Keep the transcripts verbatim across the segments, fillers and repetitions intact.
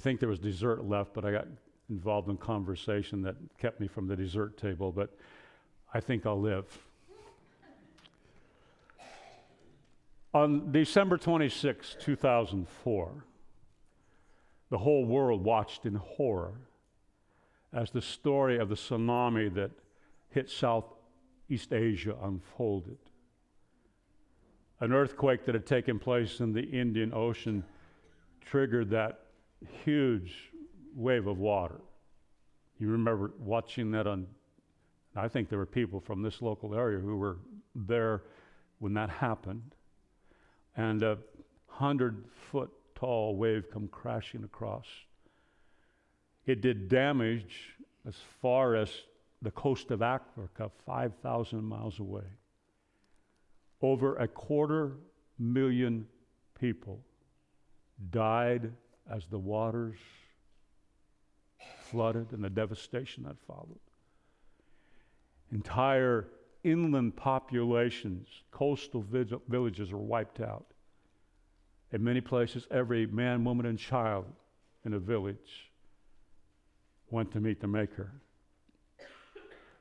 think there was dessert left, but I got involved in conversation that kept me from the dessert table, but I think I'll live. On December twenty-sixth, two thousand four, the whole world watched in horror as the story of the tsunami that hit Southeast Asia unfolded. An earthquake that had taken place in the Indian Ocean triggered that huge wave of water. You remember watching that on, I think there were people from this local area who were there when that happened. And a hundred-foot-tall wave come crashing across. It did damage as far as the coast of Africa, five thousand miles away. Over a quarter million people died as the waters flooded and the devastation that followed. Entire inland populations, coastal villages are wiped out. In many places, every man, woman, and child in a village went to meet the Maker.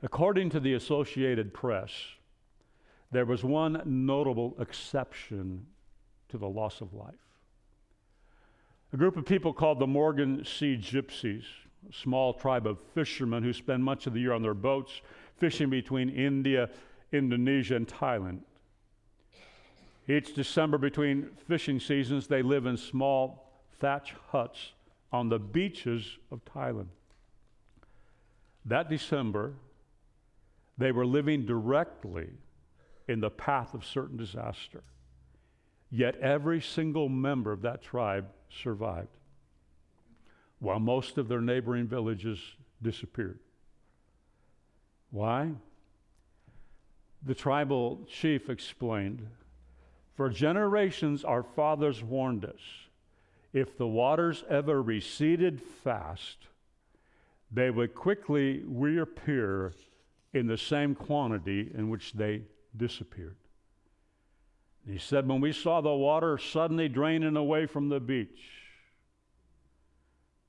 According to the Associated Press, there was one notable exception to the loss of life. A group of people called the Morgan Sea Gypsies, a small tribe of fishermen who spend much of the year on their boats fishing between India, Indonesia, and Thailand. Each December, between fishing seasons, they live in small thatch huts on the beaches of Thailand. That December, they were living directly in the path of certain disaster. Yet every single member of that tribe survived, while most of their neighboring villages disappeared. Why? The tribal chief explained, "For generations our fathers warned us, if the waters ever receded fast, they would quickly reappear in the same quantity in which they disappeared." He said, "When we saw the water suddenly draining away from the beach,"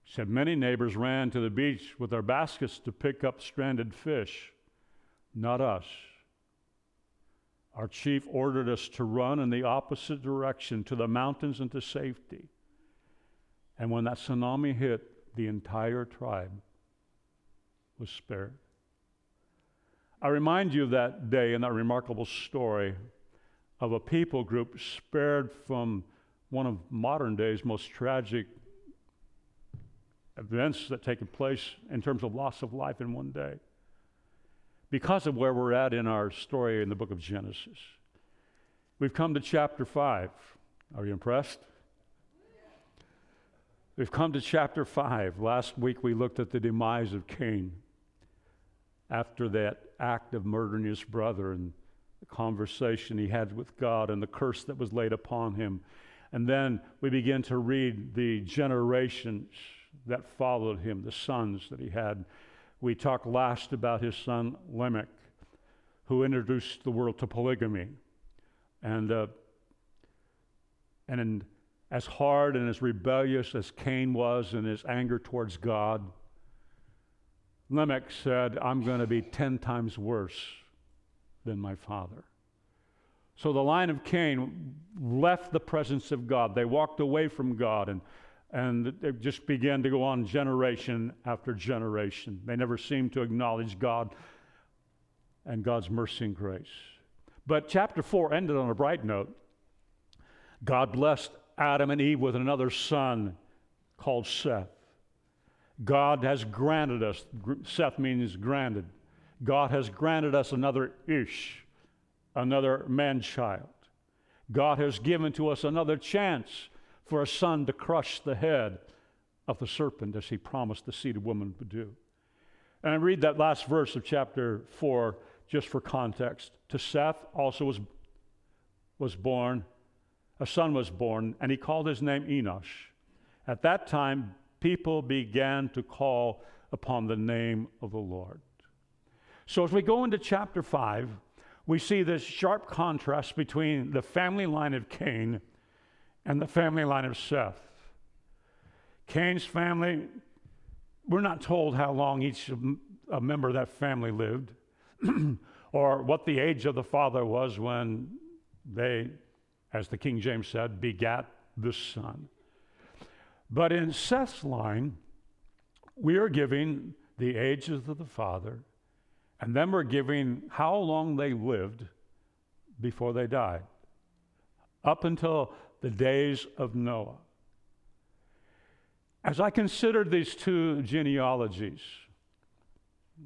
he said, "many neighbors ran to the beach with their baskets to pick up stranded fish. Not us. Our chief ordered us to run in the opposite direction, to the mountains and to safety. And when that tsunami hit, the entire tribe was spared." I remind you of that day and that remarkable story of a people group spared from one of modern day's most tragic events that take place in terms of loss of life in one day, because of where we're at in our story in the book of Genesis. We've come to chapter five. Are you impressed? We've come to chapter five. Last week we looked at the demise of Cain after that act of murdering his brother and the conversation he had with God and the curse that was laid upon him. And then we begin to read the generations that followed him, the sons that he had. We talked last about his son Lamech, who introduced the world to polygamy. And, uh, and in, as hard and as rebellious as Cain was in his anger towards God, Lamech said, "I'm going to be ten times worse than my father." So the line of Cain left the presence of God. They walked away from God, and and it just began to go on generation after generation. They never seemed to acknowledge God and God's mercy and grace. But chapter four ended on a bright note. God blessed Adam and Eve with another son called Seth. God has granted us, Seth means granted, God has granted us another Ish, another man-child. God has given to us another chance for a son to crush the head of the serpent, as he promised the seed of woman would do. And I read that last verse of chapter four just for context. To Seth also was, was born, a son was born, and he called his name Enosh. At that time, people began to call upon the name of the Lord. So as we go into chapter five, we see this sharp contrast between the family line of Cain and the family line of Seth. Cain's family, we're not told how long each a member of that family lived or what the age of the father was when they, as the King James said, begat the son. But in Seth's line, we are giving the ages of the father, and then we're giving how long they lived before they died, up until the days of Noah. As I considered these two genealogies,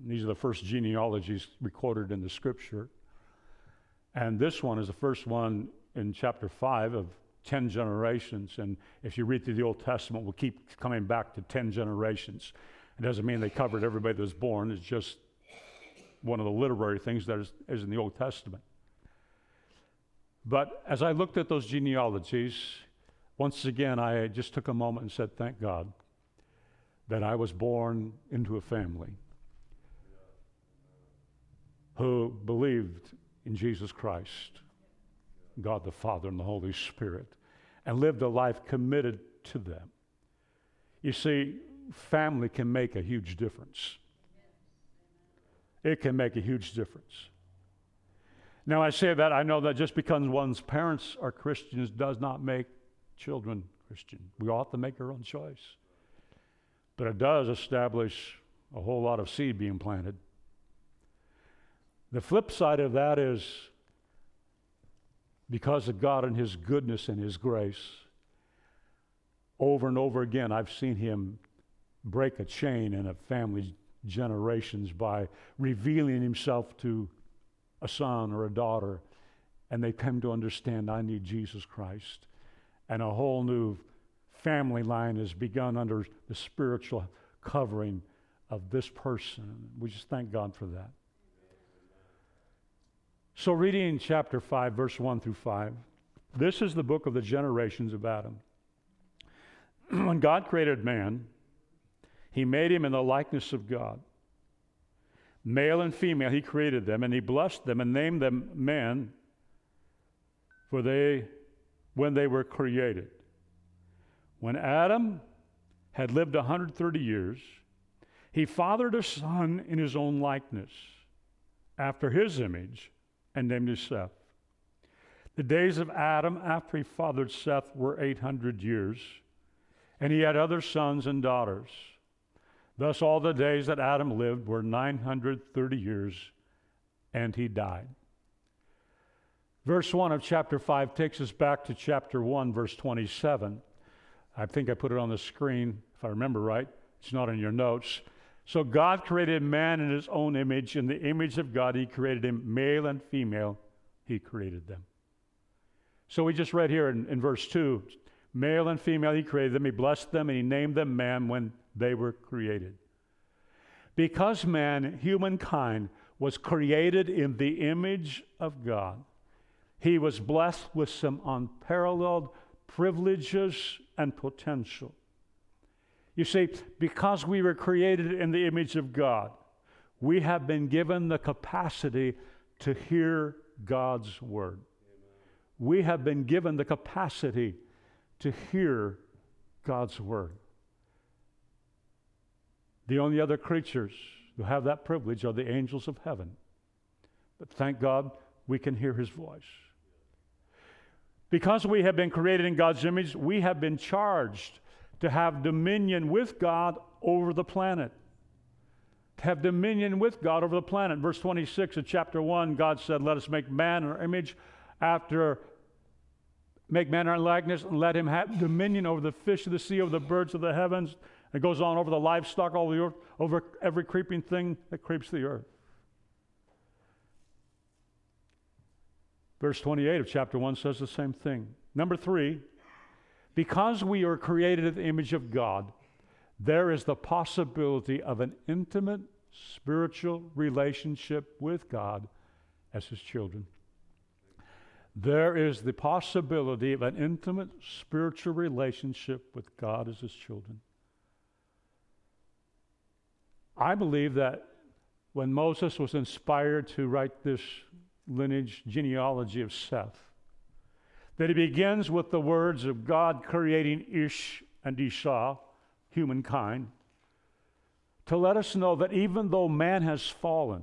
these are the first genealogies recorded in the scripture, and this one is the first one in chapter five of ten generations, and if you read through the Old Testament, we'll keep coming back to ten generations. It doesn't mean they covered everybody that was born, it's just one of the literary things that is, is in the Old Testament. But as I looked at those genealogies, once again, I just took a moment and said, thank God that I was born into a family who believed in Jesus Christ, God the Father and the Holy Spirit, and lived a life committed to them. You see, family can make a huge difference. It can make a huge difference. Now, I say that, I know that just because one's parents are Christians does not make children Christian. We ought to make our own choice. But it does establish a whole lot of seed being planted. The flip side of that is, because of God and His goodness and His grace, over and over again, I've seen Him break a chain in a family's generations by revealing Himself to a son or a daughter, and they come to understand, I need Jesus Christ. And a whole new family line has begun under the spiritual covering of this person. We just thank God for that. So reading chapter five, verse one through five, this is the book of the generations of Adam. When God created man, He made him in the likeness of God. Male and female, He created them, and He blessed them and named them man, for they, when they were created. When Adam had lived one hundred thirty years, he fathered a son in his own likeness, after his image, and named him Seth. The days of Adam after he fathered Seth were eight hundred years, and he had other sons and daughters. Thus all the days that Adam lived were nine hundred thirty years, and he died. Verse one of chapter five takes us back to chapter one, verse twenty-seven. I think I put it on the screen, if I remember right. It's not in your notes. So God created man in His own image. In the image of God, He created him. Male and female, He created them. So we just read here in, in verse two, male and female, He created them. He blessed them, and He named them man when they were created. Because man, humankind, was created in the image of God, he was blessed with some unparalleled privileges and potential. You see, because we were created in the image of God, we have been given the capacity to hear God's word. Amen. We have been given the capacity to hear God's word. The only other creatures who have that privilege are the angels of heaven. But thank God we can hear His voice. Because we have been created in God's image, we have been charged to have dominion with God over the planet. To have dominion with God over the planet. Verse twenty-six of chapter one, God said, let us make man in our image, after make man in our likeness, and let him have dominion over the fish of the sea, over the birds of the heavens. It goes on, over the livestock, all the earth, over every creeping thing that creeps the earth. Verse twenty-eight of chapter one says the same thing. Number three, because we are created in the image of God, there is the possibility of an intimate spiritual relationship with God as His children. There is the possibility of an intimate spiritual relationship with God as His children. I believe that when Moses was inspired to write this lineage genealogy of Seth, that it begins with the words of God creating Ish and Esau, humankind, to let us know that even though man has fallen,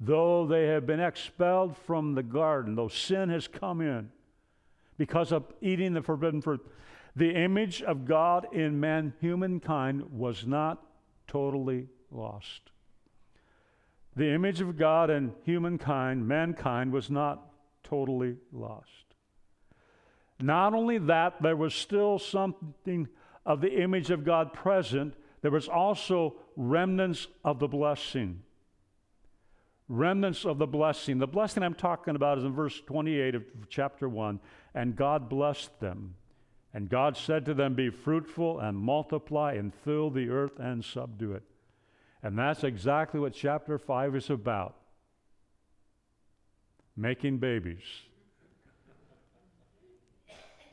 though they have been expelled from the garden, though sin has come in because of eating the forbidden fruit, the image of God in man, humankind, was not totally lost. The image of God in humankind, mankind, was not totally lost. Not only that, there was still something of the image of God present. There was also remnants of the blessing. Remnants of the blessing. The blessing I'm talking about is in verse twenty-eight of chapter one. And God blessed them. And God said to them, be fruitful and multiply and fill the earth and subdue it. And that's exactly what chapter five is about. Making babies.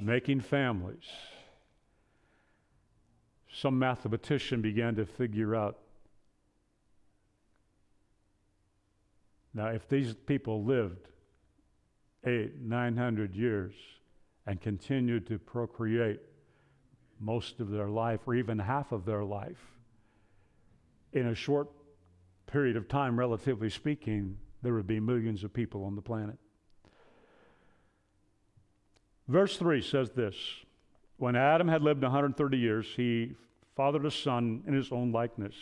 Making families. Some mathematician began to figure out, now if these people lived eight, nine hundred years and continued to procreate most of their life or even half of their life, in a short period of time, relatively speaking, there would be millions of people on the planet. Verse three says this, when Adam had lived one hundred thirty years, he fathered a son in his own likeness,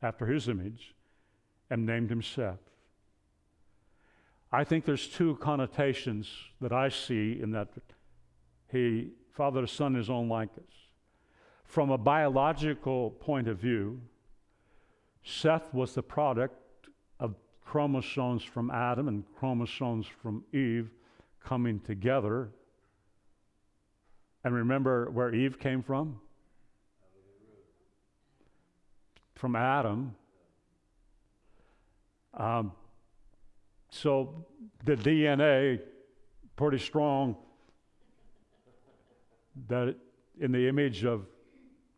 after his image, and named him Seth. I think there's two connotations that I see in that he fathered a son in his own likeness. From a biological point of view, Seth was the product of chromosomes from Adam and chromosomes from Eve coming together. And remember where Eve came from? From Adam. Um, so the D N A, pretty strong, that it, in the image of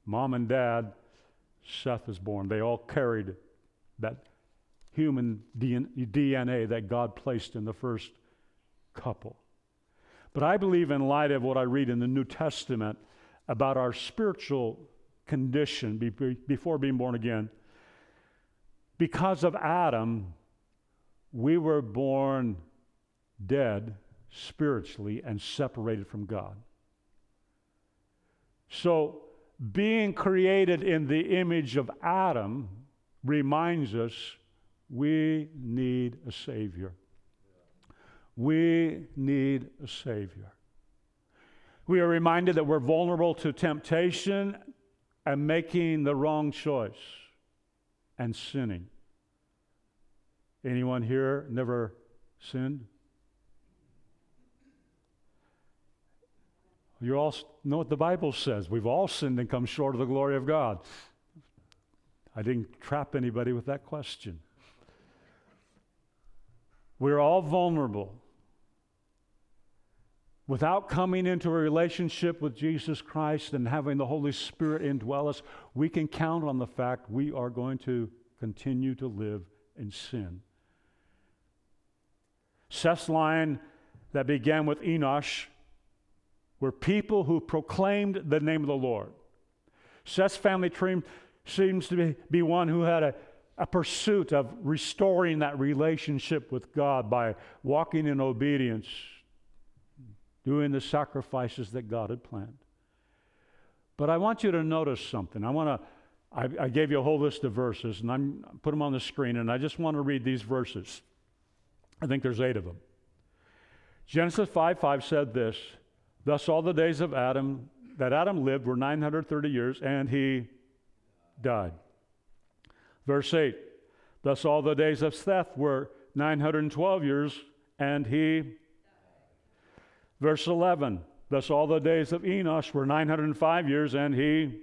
mom and dad, Seth is born. They all carried that human D N A that God placed in the first couple. But I believe, in light of what I read in the New Testament about our spiritual condition before being born again, because of Adam, we were born dead spiritually and separated from God. So being created in the image of Adam reminds us we need a Savior. We need a Savior. We are reminded that we're vulnerable to temptation and making the wrong choice and sinning. Anyone here never sinned? You all know what the Bible says. We've all sinned and come short of the glory of God. I didn't trap anybody with that question. We're all vulnerable. Without coming into a relationship with Jesus Christ and having the Holy Spirit indwell us, we can count on the fact we are going to continue to live in sin. Seth's line that began with Enosh were people who proclaimed the name of the Lord. Seth's family tree seems to be, be one who had a, a pursuit of restoring that relationship with God by walking in obedience, doing the sacrifices that God had planned. But I want you to notice something. I want to, I, I gave you a whole list of verses, and I'm, I put them on the screen, and I just want to read these verses. I think there's eight of them. Genesis five five said this, thus all the days of Adam, that Adam lived, were nine hundred thirty years, and he died. Verse eight, thus all the days of Seth were nine hundred twelve years, and he died. Verse eleven, thus all the days of Enosh were nine hundred five years, and he died.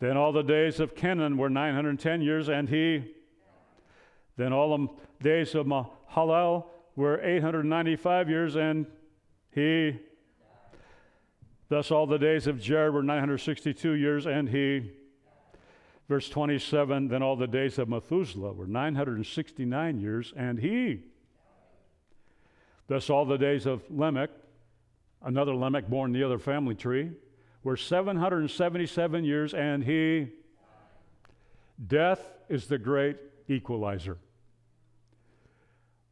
Then all the days of Kenan were nine hundred ten years, and he died. Then all the days of Mahalel were eight hundred ninety-five years, and he died. Thus all the days of Jared were nine hundred sixty-two years, and he died. Verse twenty-seven, then all the days of Methuselah were nine hundred sixty-nine years, and he died. Thus all the days of Lamech, another Lamech born in the other family tree, were seven hundred seventy-seven years, and he... Death is the great equalizer.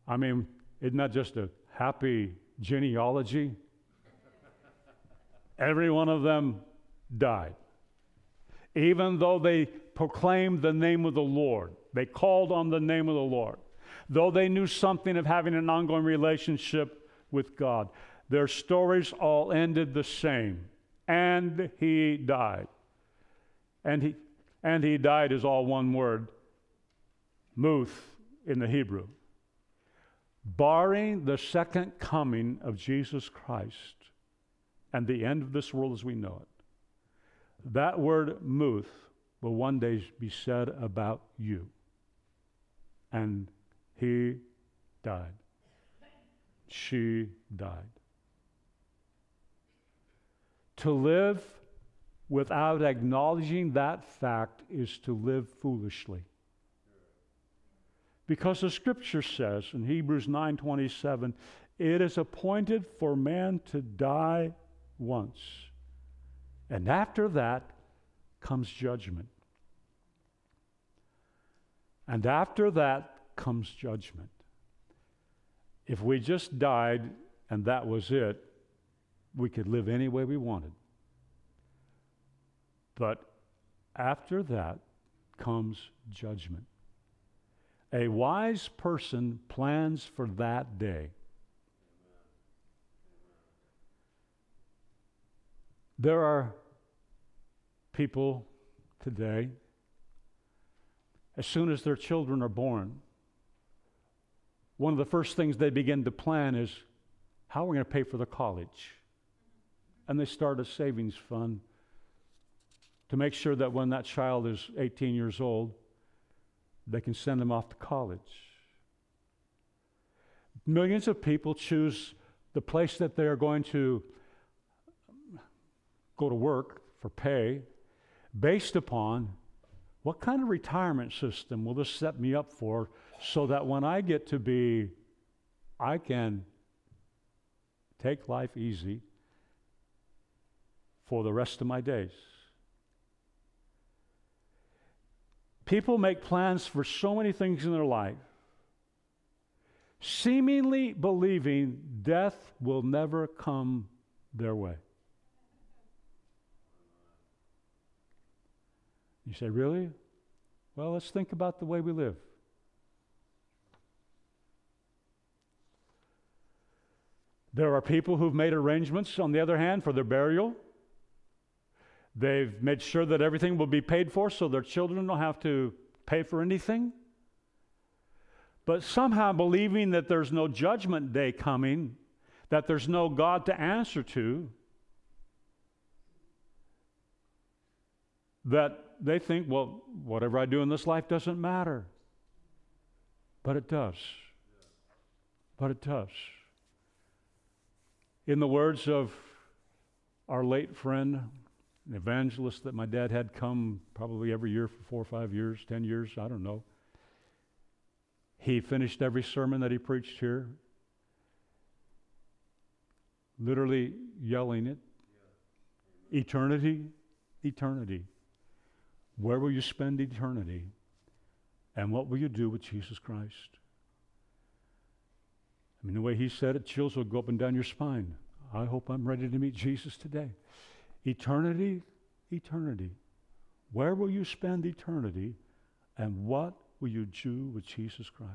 I mean, isn't that just a happy genealogy? Every one of them died. Even though they proclaimed the name of the Lord, they called on the name of the Lord, though they knew something of having an ongoing relationship with God, their stories all ended the same. And he died. And he, and he died is all one word, muth in the Hebrew. Barring the second coming of Jesus Christ and the end of this world as we know it, that word muth will one day be said about you. And he died. She died. To live without acknowledging that fact is to live foolishly. Because the scripture says in Hebrews nine twenty-seven, it is appointed for man to die once, and after that comes judgment. And after that comes judgment. If we just died and that was it, we could live any way we wanted. But after that comes judgment. A wise person plans for that day. There are people today, as soon as their children are born, one of the first things they begin to plan is, how are we going to pay for the college? And they start a savings fund to make sure that when that child is eighteen years old, they can send them off to college. Millions of people choose the place that they are going to go to work for pay based upon what kind of retirement system will this set me up for so that when I get to be, I can take life easy for the rest of my days. People make plans for so many things in their life, seemingly believing death will never come their way. You say, really? Well, let's think about the way we live. There are people who've made arrangements, on the other hand, for their burial. They've made sure that everything will be paid for so their children don't have to pay for anything. But somehow believing that there's no judgment day coming, that there's no God to answer to, that they think, well, whatever I do in this life doesn't matter. But it does. But it does. In the words of our late friend, an evangelist that my dad had come probably every year for four or five years, ten years, I don't know. He finished every sermon that he preached here, literally yelling it. Eternity, eternity. Where will you spend eternity? And what will you do with Jesus Christ? I mean, the way he said it, chills will go up and down your spine. I hope I'm ready to meet Jesus today. Eternity, eternity. Where will you spend eternity? And what will you do with Jesus Christ?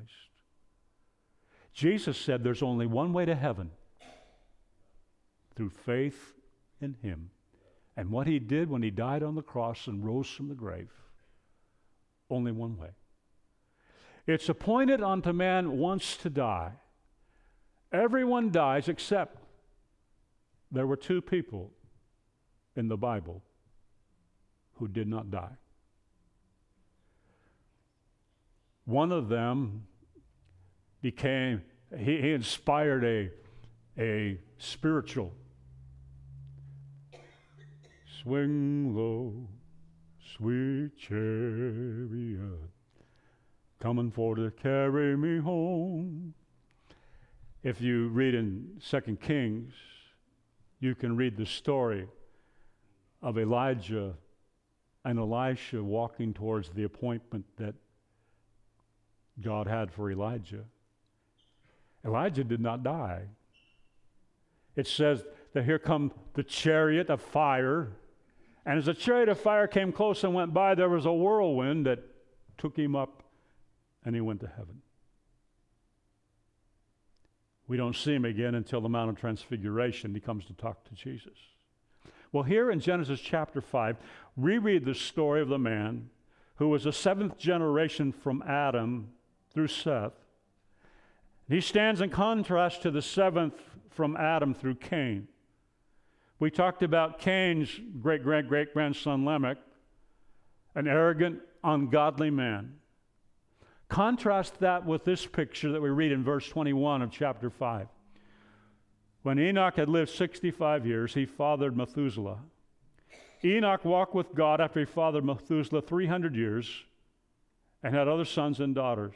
Jesus said there's only one way to heaven, through faith in him. And what he did when he died on the cross and rose from the grave, only one way. It's appointed unto man once to die. Everyone dies except there were two people in the Bible who did not die. One of them became, he, he inspired a, a spiritual swing low, sweet chariot, coming for to carry me home. If you read in Second Kings, you can read the story of Elijah and Elisha walking towards the appointment that God had for Elijah. Elijah did not die. It says that here come the chariot of fire. And as the chariot of fire came close and went by, there was a whirlwind that took him up, and he went to heaven. We don't see him again until the Mount of Transfiguration. He comes to talk to Jesus. Well, here in Genesis chapter five, we read the story of the man who was the seventh generation from Adam through Seth. He stands in contrast to the seventh from Adam through Cain. We talked about Cain's great-great-great-grandson Lamech, an arrogant, ungodly man. Contrast that with this picture that we read in verse twenty-one of chapter five. When Enoch had lived sixty-five years, he fathered Methuselah. Enoch walked with God after he fathered Methuselah three hundred years and had other sons and daughters.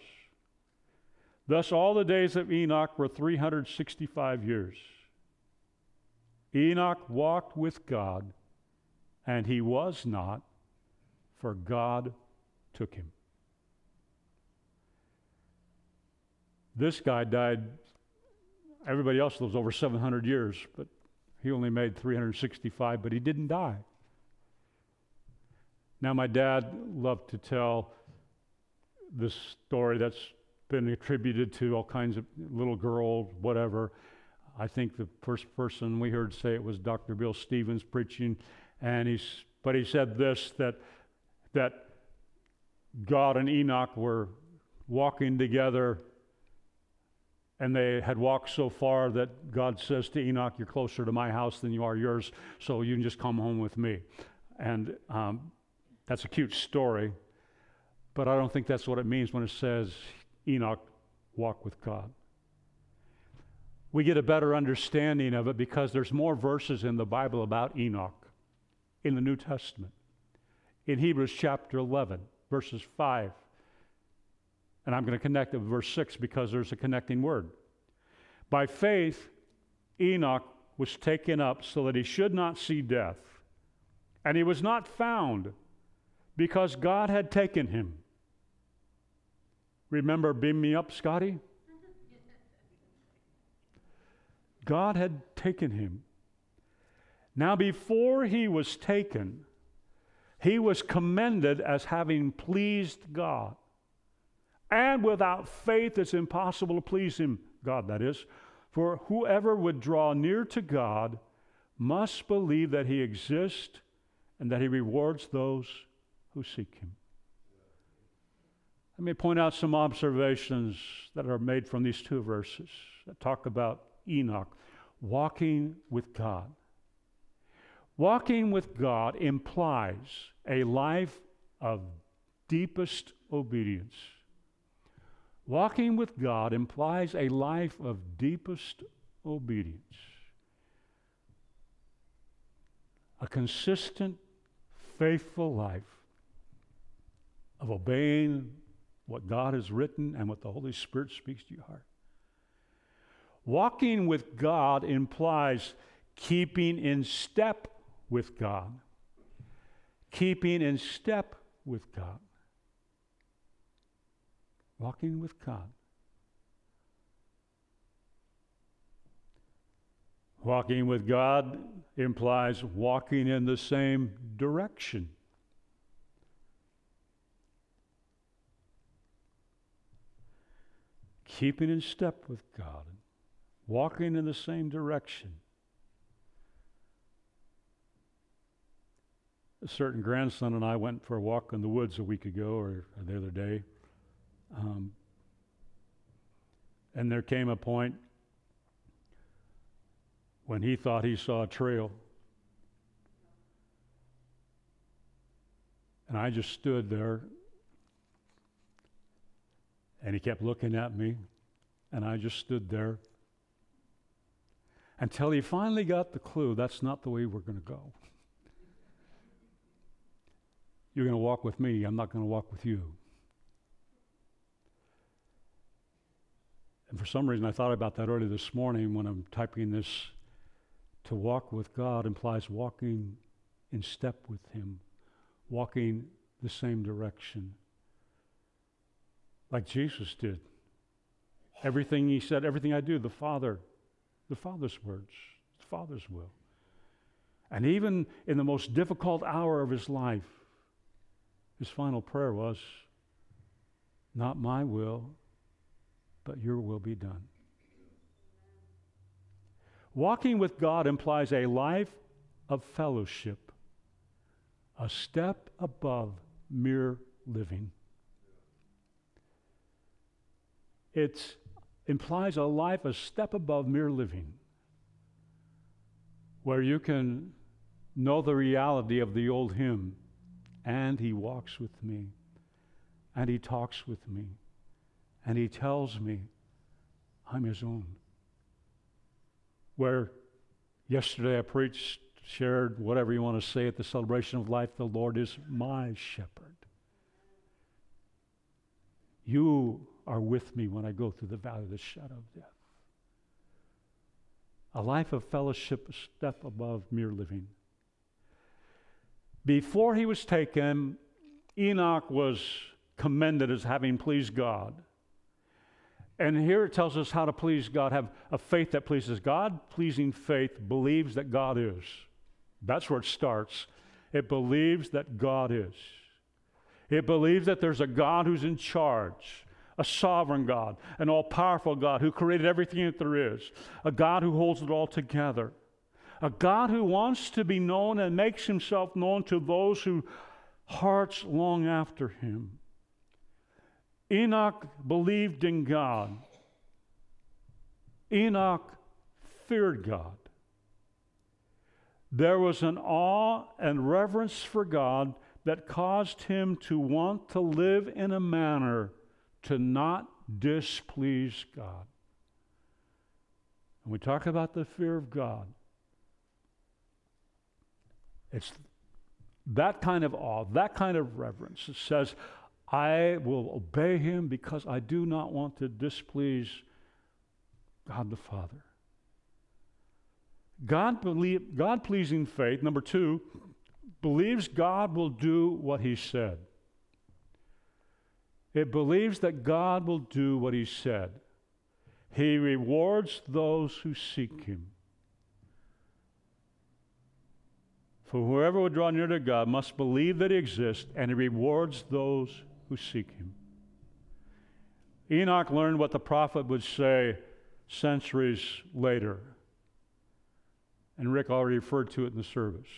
Thus all the days of Enoch were three hundred sixty-five years. Enoch walked with God, and he was not, for God took him. This guy died. Everybody else lives over seven hundred years, but he only made three hundred sixty-five, but he didn't die. Now, my dad loved to tell this story that's been attributed to all kinds of little girls, whatever. I think the first person we heard say it was Doctor Bill Stevens preaching, and he's, but he said this, that, that God and Enoch were walking together, and they had walked so far that God says to Enoch, "You're closer to my house than you are yours, so you can just come home with me." And um, that's a cute story, but I don't think that's what it means when it says Enoch walked with God. We get a better understanding of it because there's more verses in the Bible about Enoch in the New Testament. In Hebrews chapter eleven, verses five, and I'm going to connect it with verse six because there's a connecting word. By faith, Enoch was taken up so that he should not see death, and he was not found because God had taken him. Remember, beam me up, Scotty? God had taken him. Now, before he was taken, he was commended as having pleased God. And without faith, it's impossible to please him, God, that is. For whoever would draw near to God must believe that he exists and that he rewards those who seek him. Let me point out some observations that are made from these two verses that talk about Enoch walking with God. Walking with God implies a life of deepest obedience. Walking with God implies a life of deepest obedience. A consistent, faithful life of obeying what God has written and what the Holy Spirit speaks to your heart. Walking with God implies keeping in step with God. Keeping in step with God. Walking with God. Walking with God implies walking in the same direction. Keeping in step with God. Walking in the same direction. A certain grandson and I went for a walk in the woods a week ago or the other day. Um, and there came a point when he thought he saw a trail. And I just stood there, and he kept looking at me, and I just stood there until he finally got the clue, that's not the way we're going to go. You're going to walk with me. I'm not going to walk with you. And for some reason, I thought about that early this morning when I'm typing this. To walk with God implies walking in step with him, walking the same direction, like Jesus did. Everything he said, everything I do, the Father, the Father's words, the Father's will. And even in the most difficult hour of his life, his final prayer was, "Not my will, but your will be done." Walking with God implies a life of fellowship, a step above mere living. It implies a life a step above mere living, where you can know the reality of the old hymn, "And he walks with me, and he talks with me, and he tells me I'm his own." Where yesterday I preached, shared, whatever you want to say at the celebration of life, the Lord is my shepherd. You are with me when I go through the valley of the shadow of death. A life of fellowship, a step above mere living. Before he was taken, Enoch was commended as having pleased God. And here it tells us how to please God. Have a faith that pleases God. Pleasing faith believes that God is. That's where it starts. It believes that God is. It believes that there's a God who's in charge, a sovereign God, an all-powerful God who created everything that there is, a God who holds it all together, a God who wants to be known and makes himself known to those whose hearts long after him. Enoch believed in God. Enoch feared God. There was an awe and reverence for God that caused him to want to live in a manner to not displease God. When we talk about the fear of God, it's that kind of awe, that kind of reverence. It says, I will obey him because I do not want to displease God the Father. God believe, God-pleasing faith, number two, believes God will do what he said. It believes that God will do what he said. He rewards those who seek him. For whoever would draw near to God must believe that he exists, and he rewards those who seek him. Enoch learned what the prophet would say centuries later, and Rick already referred to it in the service.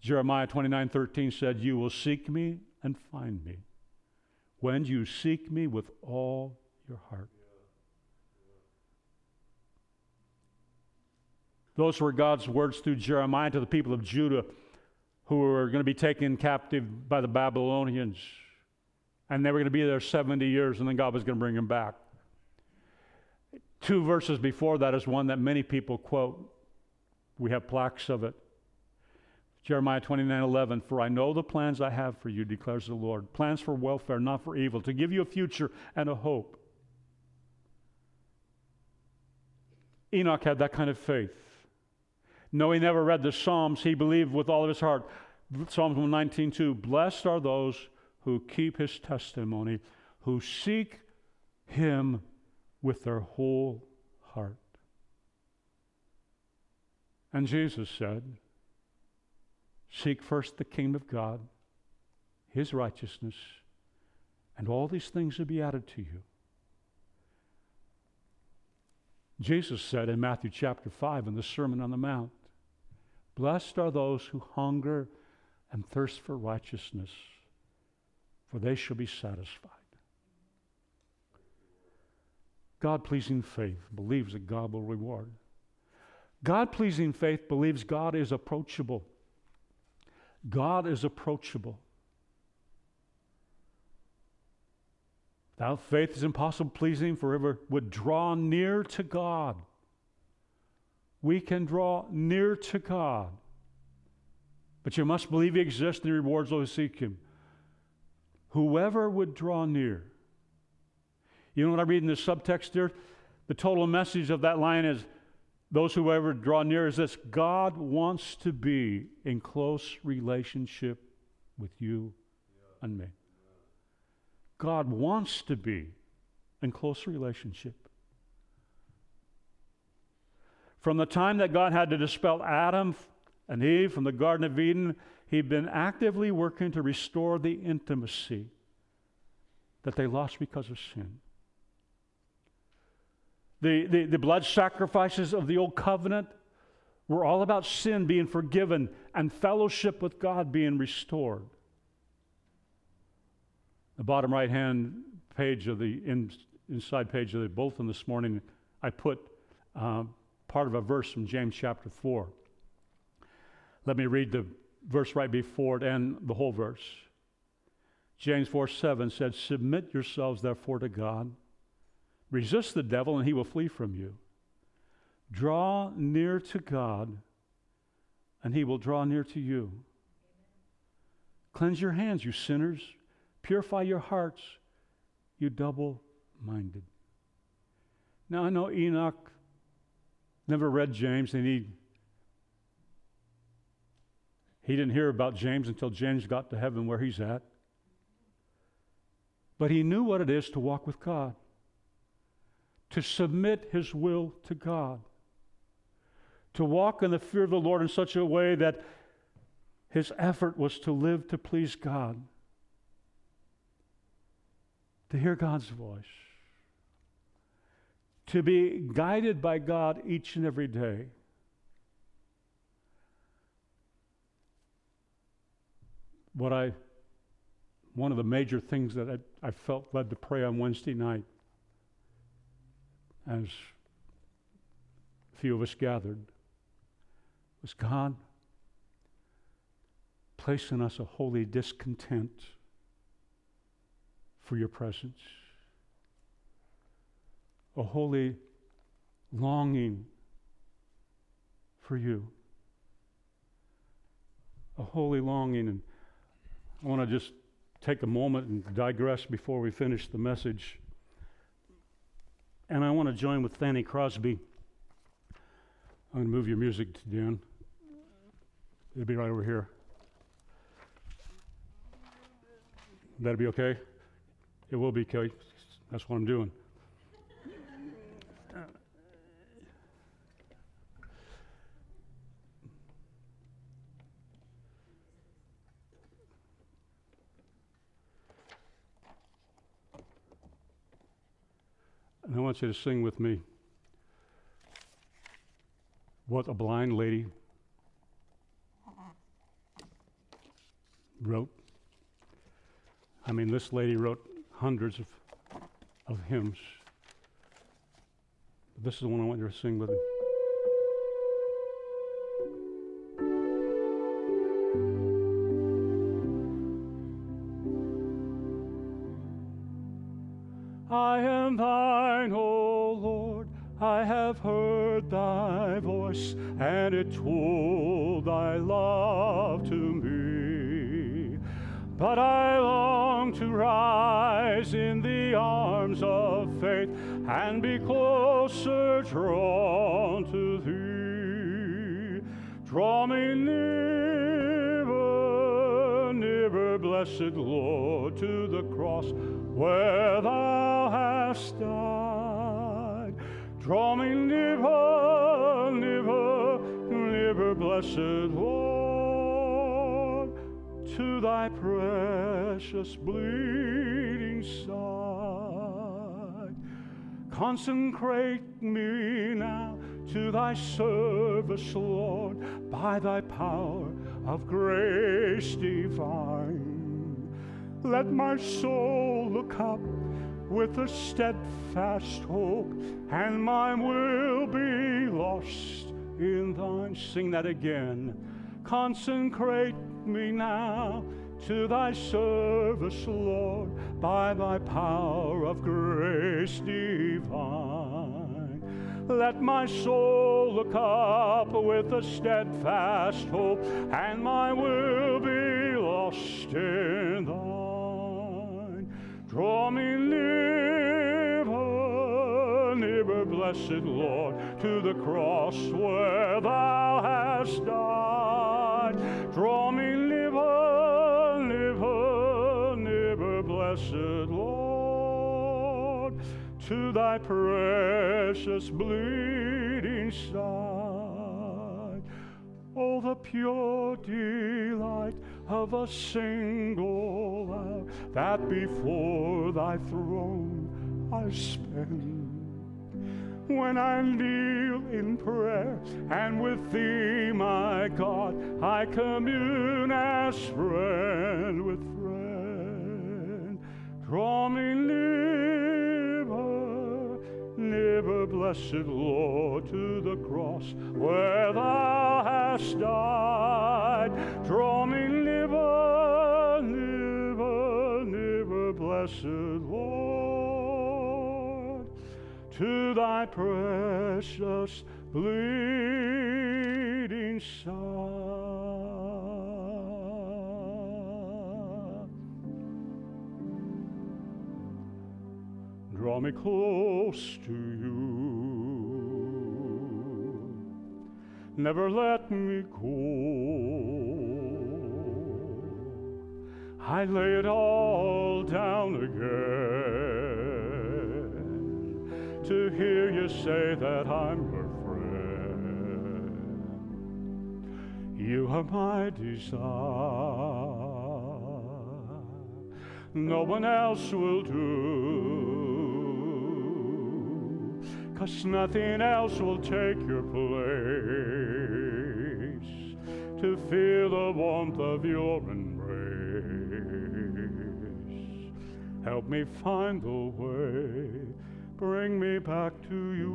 Jeremiah twenty-nine thirteen said, "You will seek me and find me when you seek me with all your heart." Those were God's words through Jeremiah to the people of Judah who were going to be taken captive by the Babylonians. And they were going to be there seventy years, and then God was going to bring them back. Two verses before that is one that many people quote. We have plaques of it. Jeremiah twenty-nine eleven, "For I know the plans I have for you, declares the Lord, plans for welfare, not for evil, to give you a future and a hope." Enoch had that kind of faith. No, he never read the Psalms. He believed with all of his heart. Psalms one nineteen two, "Blessed are those who keep his testimony, who seek him with their whole heart." And Jesus said, "Seek first the kingdom of God, his righteousness, and all these things will be added to you." Jesus said in Matthew chapter five in the Sermon on the Mount, "Blessed are those who hunger and thirst for righteousness, for they shall be satisfied." God-pleasing faith believes that God will reward. God-pleasing faith believes God is approachable. God is approachable. Without faith it is impossible to please him, for whoever would draw near to God. We can draw near to God. But you must believe he exists and he rewards those who seek him. Whoever would draw near. You know what I read in the subtext there? The total message of that line is, those who ever draw near is this: God wants to be in close relationship with you yeah. and me. Yeah. God wants to be in close relationship. From the time that God had to dispel Adam and Eve from the Garden of Eden, he'd been actively working to restore the intimacy that they lost because of sin. The, the, the blood sacrifices of the Old Covenant were all about sin being forgiven and fellowship with God being restored. The bottom right-hand page of the in, inside page of the bulletin this morning, I put uh, part of a verse from James chapter four. Let me read the verse right before it and the whole verse. James four seven said, "Submit yourselves therefore to God. Resist the devil, and he will flee from you. Draw near to God, and he will draw near to you. Cleanse your hands, you sinners. Purify your hearts, you double-minded." Now, I know Enoch never read James, and he, he didn't hear about James until James got to heaven where he's at. But he knew what it is to walk with God, to submit his will to God, to walk in the fear of the Lord in such a way that his effort was to live to please God, to hear God's voice, to be guided by God each and every day. What I, one of the major things that I, I felt led to pray on Wednesday night, as few of us gathered, was God place in us a holy discontent for your presence, a holy longing for you, a holy longing. And I want to just take a moment and digress before we finish the message. And I want to join with Fanny Crosby. I'm going to move your music to Dan. It'll be right over here. That'll be okay? It will be okay. That's what I'm doing. And I want you to sing with me, "What a Blind Lady Wrote." I mean, this lady wrote hundreds of, of hymns. This is the one I want you to sing with me. I am thine, O Lord, I have heard thy voice, and it told thy love to me. But I long to rise in the arms of faith, and be closer drawn to thee. Draw me nearer, nearer, blessed Lord, to the cross where thou hast died. Draw me nearer, nearer, nearer, blessed Lord, to thy precious bleeding side. Consecrate me now to thy service, Lord, by thy power of grace divine. Let my soul look up with a steadfast hope, and my will be lost in thine. Sing that again. Consecrate me now to thy service, Lord, by thy power of grace divine. Let my soul look up with a steadfast hope, and my will be lost in thine. Draw me nearer, nearer, blessed Lord, to the cross where thou hast died. Draw me nearer, nearer, nearer, blessed Lord, to thy precious bleeding side. Oh, the pure delight of a single hour that before thy throne I spend. When I kneel in prayer and with thee, my God, I commune as friend with friend. Draw me nearer, nearer, blessed Lord, to the cross where thou hast died. Draw me nearer, nearer, nearer, blessed Lord, to thy precious bleeding side. Draw me close to you, never let me go. I lay it all down again to hear you say that I'm your friend. You are my desire, no one else will do, 'cause nothing else will take your place, to feel the warmth of your embrace. Help me find the way, bring me back to you.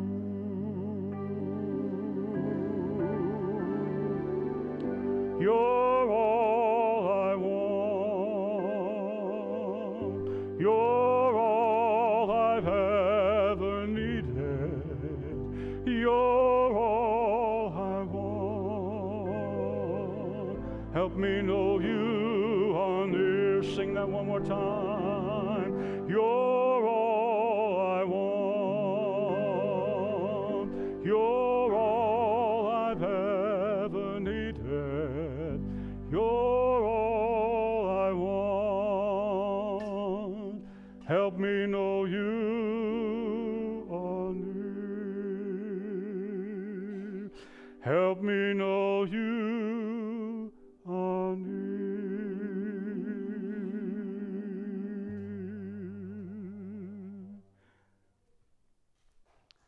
You're all I want. You're all I've ever needed. You're all I want. Help me know you are near. Sing that one more time. You're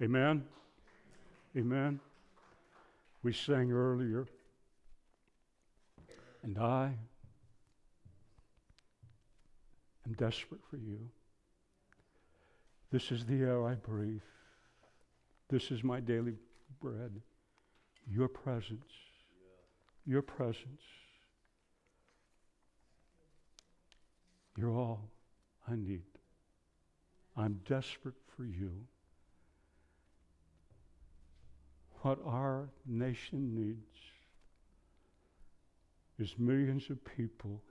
Amen. Amen. We sang earlier, and I am desperate for you. This is the air I breathe. This is my daily bread. Your presence. Your presence. You're all I need. I'm desperate for you. What our nation needs is millions of people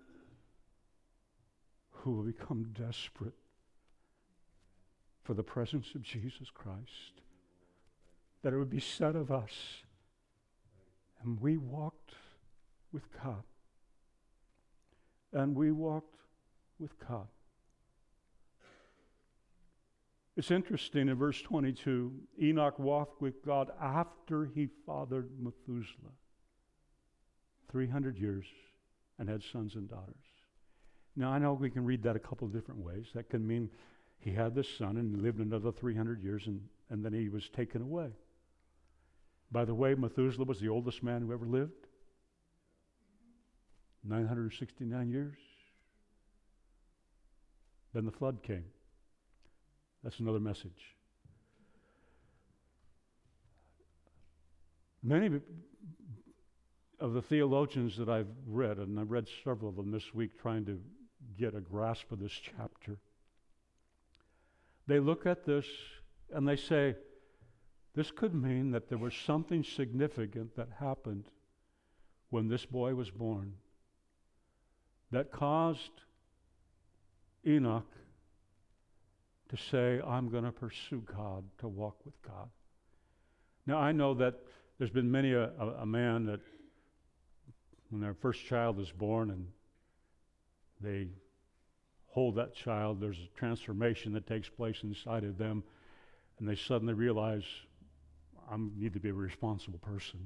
who will become desperate for the presence of Jesus Christ, that it would be said of us, and we walked with God, and we walked with God. It's interesting in verse twenty-two, Enoch walked with God after he fathered Methuselah, three hundred years, and had sons and daughters. Now, I know we can read that a couple of different ways. That can mean he had this son and lived another three hundred years, and, and then he was taken away. By the way, Methuselah was the oldest man who ever lived, nine hundred sixty-nine years. Then the flood came. That's another message. Many of the theologians that I've read, and I've read several of them this week trying to get a grasp of this chapter, they look at this and they say, this could mean that there was something significant that happened when this boy was born that caused Enoch to say, I'm going to pursue God, to walk with God. Now, I know that there's been many a, a, a man that when their first child is born and they hold that child, there's a transformation that takes place inside of them, and they suddenly realize, I need to be a responsible person.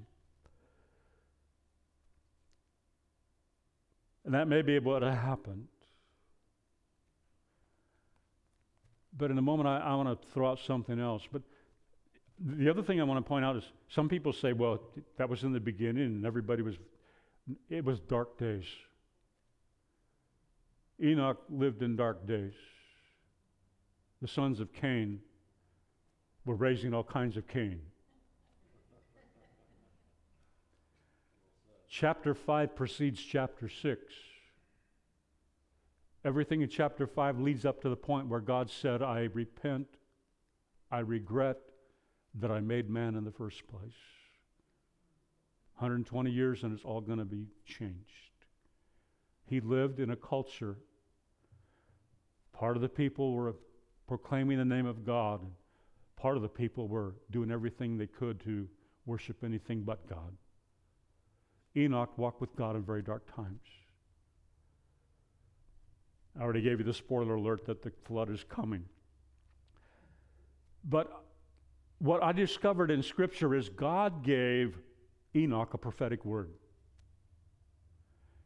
And that may be what happened. But in a moment, I, I want to throw out something else. But the other thing I want to point out is some people say, well, that was in the beginning and everybody was, it was dark days. Enoch lived in dark days. The sons of Cain were raising all kinds of Cain. Chapter five precedes chapter six. Everything in chapter five leads up to the point where God said, I repent, I regret that I made man in the first place. one hundred twenty years and it's all going to be changed. He lived in a culture. Part of the people were proclaiming the name of God. Part of the people were doing everything they could to worship anything but God. Enoch walked with God in very dark times. I already gave you the spoiler alert that the flood is coming. But what I discovered in Scripture is God gave Enoch a prophetic word.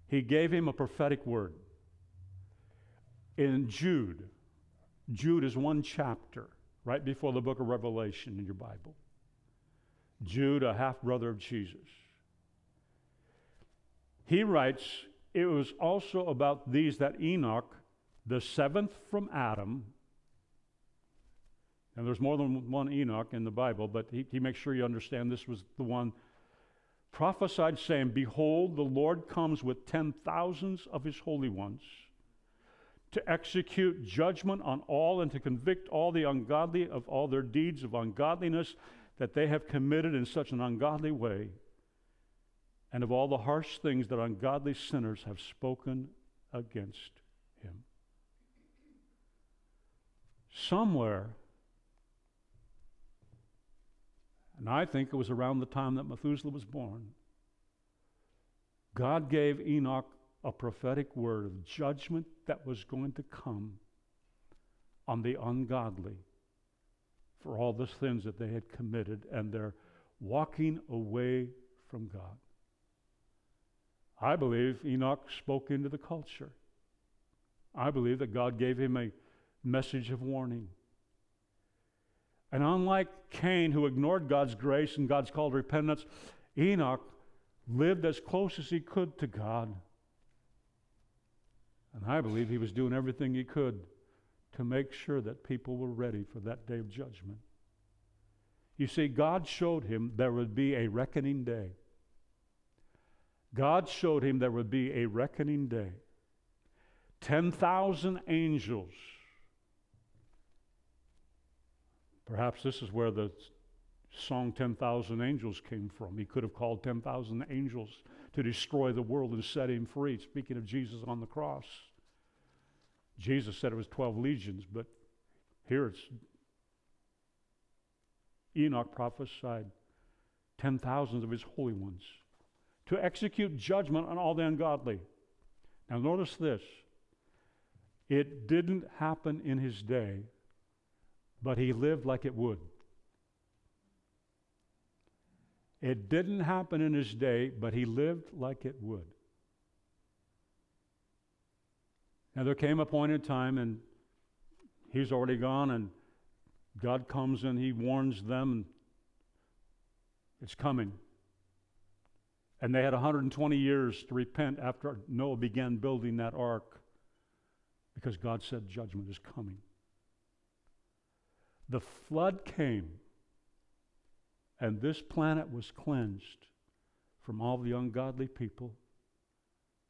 He gave him a prophetic word. In Jude, Jude is one chapter right before the book of Revelation in your Bible. Jude, a half-brother of Jesus. He writes, it was also about these that Enoch, the seventh from Adam, and there's more than one Enoch in the Bible, but he, he makes sure you understand this was the one, prophesied saying, behold, the Lord comes with ten thousands of his holy ones to execute judgment on all and to convict all the ungodly of all their deeds of ungodliness that they have committed in such an ungodly way, and of all the harsh things that ungodly sinners have spoken against him. Somewhere, and I think it was around the time that Methuselah was born, God gave Enoch a prophetic word of judgment that was going to come on the ungodly for all the sins that they had committed and their walking away from God. I believe Enoch spoke into the culture. I believe that God gave him a message of warning. And unlike Cain, who ignored God's grace and God's call to repentance, Enoch lived as close as he could to God. And I believe he was doing everything he could to make sure that people were ready for that day of judgment. You see, God showed him there would be a reckoning day. God showed him there would be a reckoning day. ten thousand angels. Perhaps this is where the song ten thousand Angels came from. He could have called ten thousand angels to destroy the world and set him free, speaking of Jesus on the cross. Jesus said it was twelve legions, but here it's Enoch prophesied ten thousand of his holy ones to execute judgment on all the ungodly. Now notice this. It didn't happen in his day, but he lived like it would. It didn't happen in his day, but he lived like it would. Now there came a point in time, and he's already gone, and God comes and he warns them, it's coming. And they had one hundred twenty years to repent after Noah began building that ark, because God said judgment is coming. The flood came, and this planet was cleansed from all the ungodly people,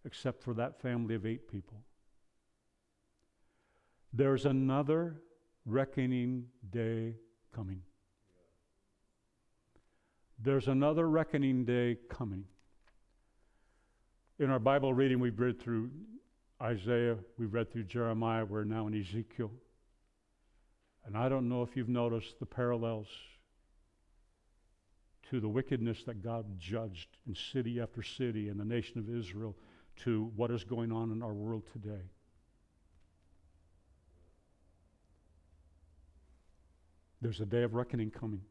except for that family of eight people. There's another reckoning day coming. There's another reckoning day coming. In our Bible reading, we've read through Isaiah, we've read through Jeremiah, we're now in Ezekiel. And I don't know if you've noticed the parallels. to the wickedness that God judged in city after city in the nation of Israel, to what is going on in our world today. There's a day of reckoning coming.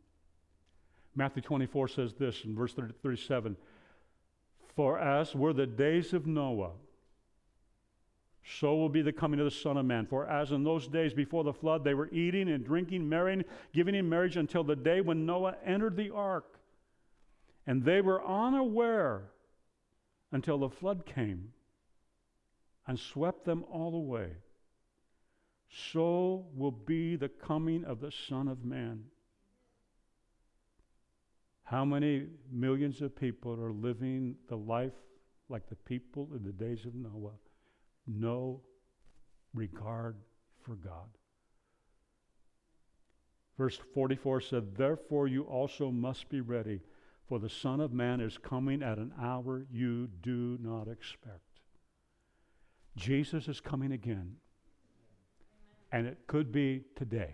Matthew twenty-four says this in verse thirty-seven, "For as were the days of Noah, so will be the coming of the Son of Man. For as in those days before the flood, they were eating and drinking, marrying, giving in marriage, until the day when Noah entered the ark. And they were unaware until the flood came and swept them all away. So will be the coming of the Son of Man." How many millions of people are living the life like the people in the days of Noah? No regard for God. Verse forty-four said, "Therefore you also must be ready, for the Son of Man is coming at an hour you do not expect." Jesus is coming again. Amen. And it could be today.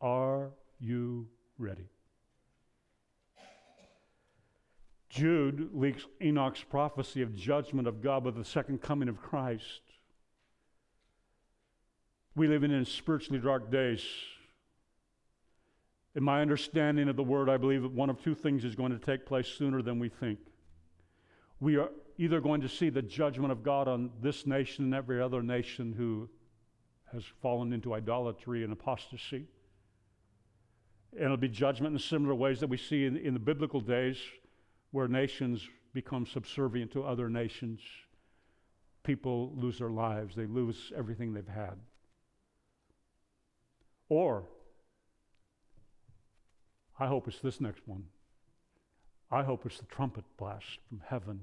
Are you ready? Jude links Enoch's prophecy of judgment of God with the second coming of Christ. We live in spiritually dark days. In my understanding of the Word, I believe that one of two things is going to take place sooner than we think. We are either going to see the judgment of God on this nation and every other nation who has fallen into idolatry and apostasy. And it'll be judgment in similar ways that we see in, in the biblical days, where nations become subservient to other nations. People lose their lives. They lose everything they've had. Or, I hope it's this next one. I hope it's the trumpet blast from heaven.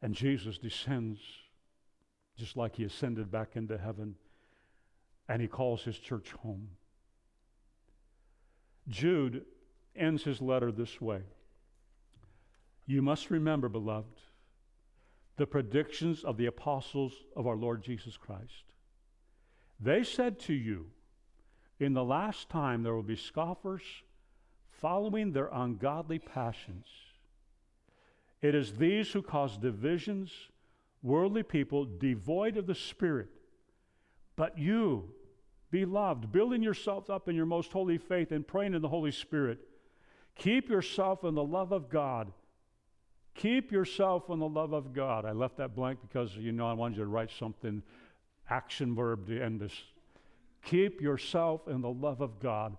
And Jesus descends, just like he ascended back into heaven, and he calls his church home. Jude ends his letter this way. "You must remember, beloved, the predictions of the apostles of our Lord Jesus Christ. They said to you, in the last time there will be scoffers following their ungodly passions. It is these who cause divisions, worldly people devoid of the Spirit. But you, beloved, building yourself up in your most holy faith and praying in the Holy Spirit, keep yourself in the love of God. Keep yourself in the love of God." I left that blank because, you know, I wanted you to write something, action verb to end this. Keep yourself in the love of God,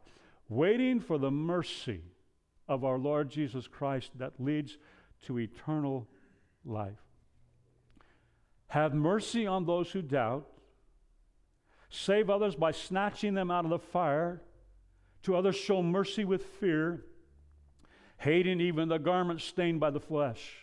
waiting for the mercy of our Lord Jesus Christ that leads to eternal life. Have mercy on those who doubt. Save others by snatching them out of the fire. To others show mercy with fear, hating even the garment stained by the flesh.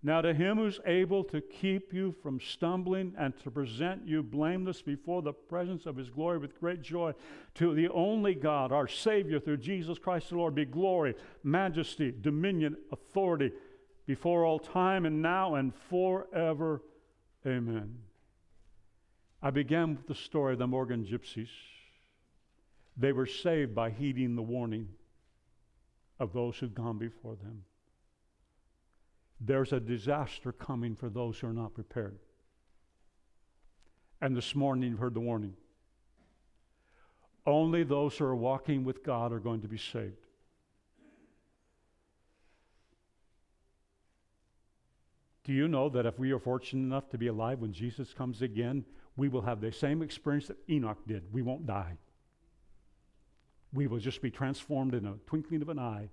Now to him who's able to keep you from stumbling and to present you blameless before the presence of his glory with great joy, to the only God, our Savior, through Jesus Christ the Lord, be glory, majesty, dominion, authority, before all time and now and forever. Amen. I began with the story of the Morgan Gypsies. They were saved by heeding the warning of those who've gone before them. There's a disaster coming for those who are not prepared. And this morning you've heard the warning. Only those who are walking with God are going to be saved. Do you know that if we are fortunate enough to be alive when Jesus comes again, we will have the same experience that Enoch did? We won't die. We will just be transformed in a twinkling of an eye.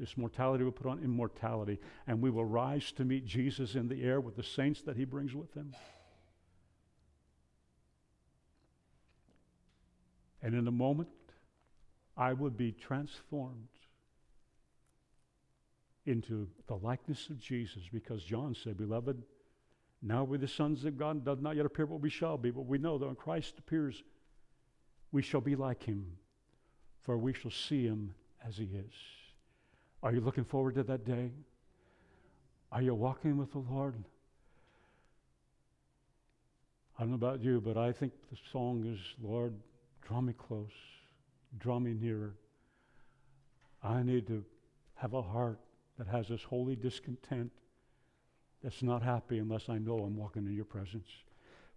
This mortality will put on immortality, and we will rise to meet Jesus in the air with the saints that he brings with him. And in a moment, I will be transformed into the likeness of Jesus, because John said, "Beloved, now we're the sons of God, does not yet appear what we shall be, but we know that when Christ appears, we shall be like him, for we shall see him as he is." Are you looking forward to that day? Are you walking with the Lord? I don't know about you, but I think the song is, "Lord, draw me close, draw me nearer. I need to have a heart that has this holy discontent that's not happy unless I know I'm walking in your presence.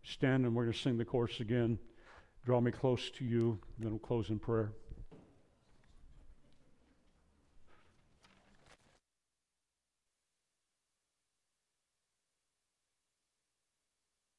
Stand and we're going to sing the chorus again. Draw me close to you, and then we'll close in prayer.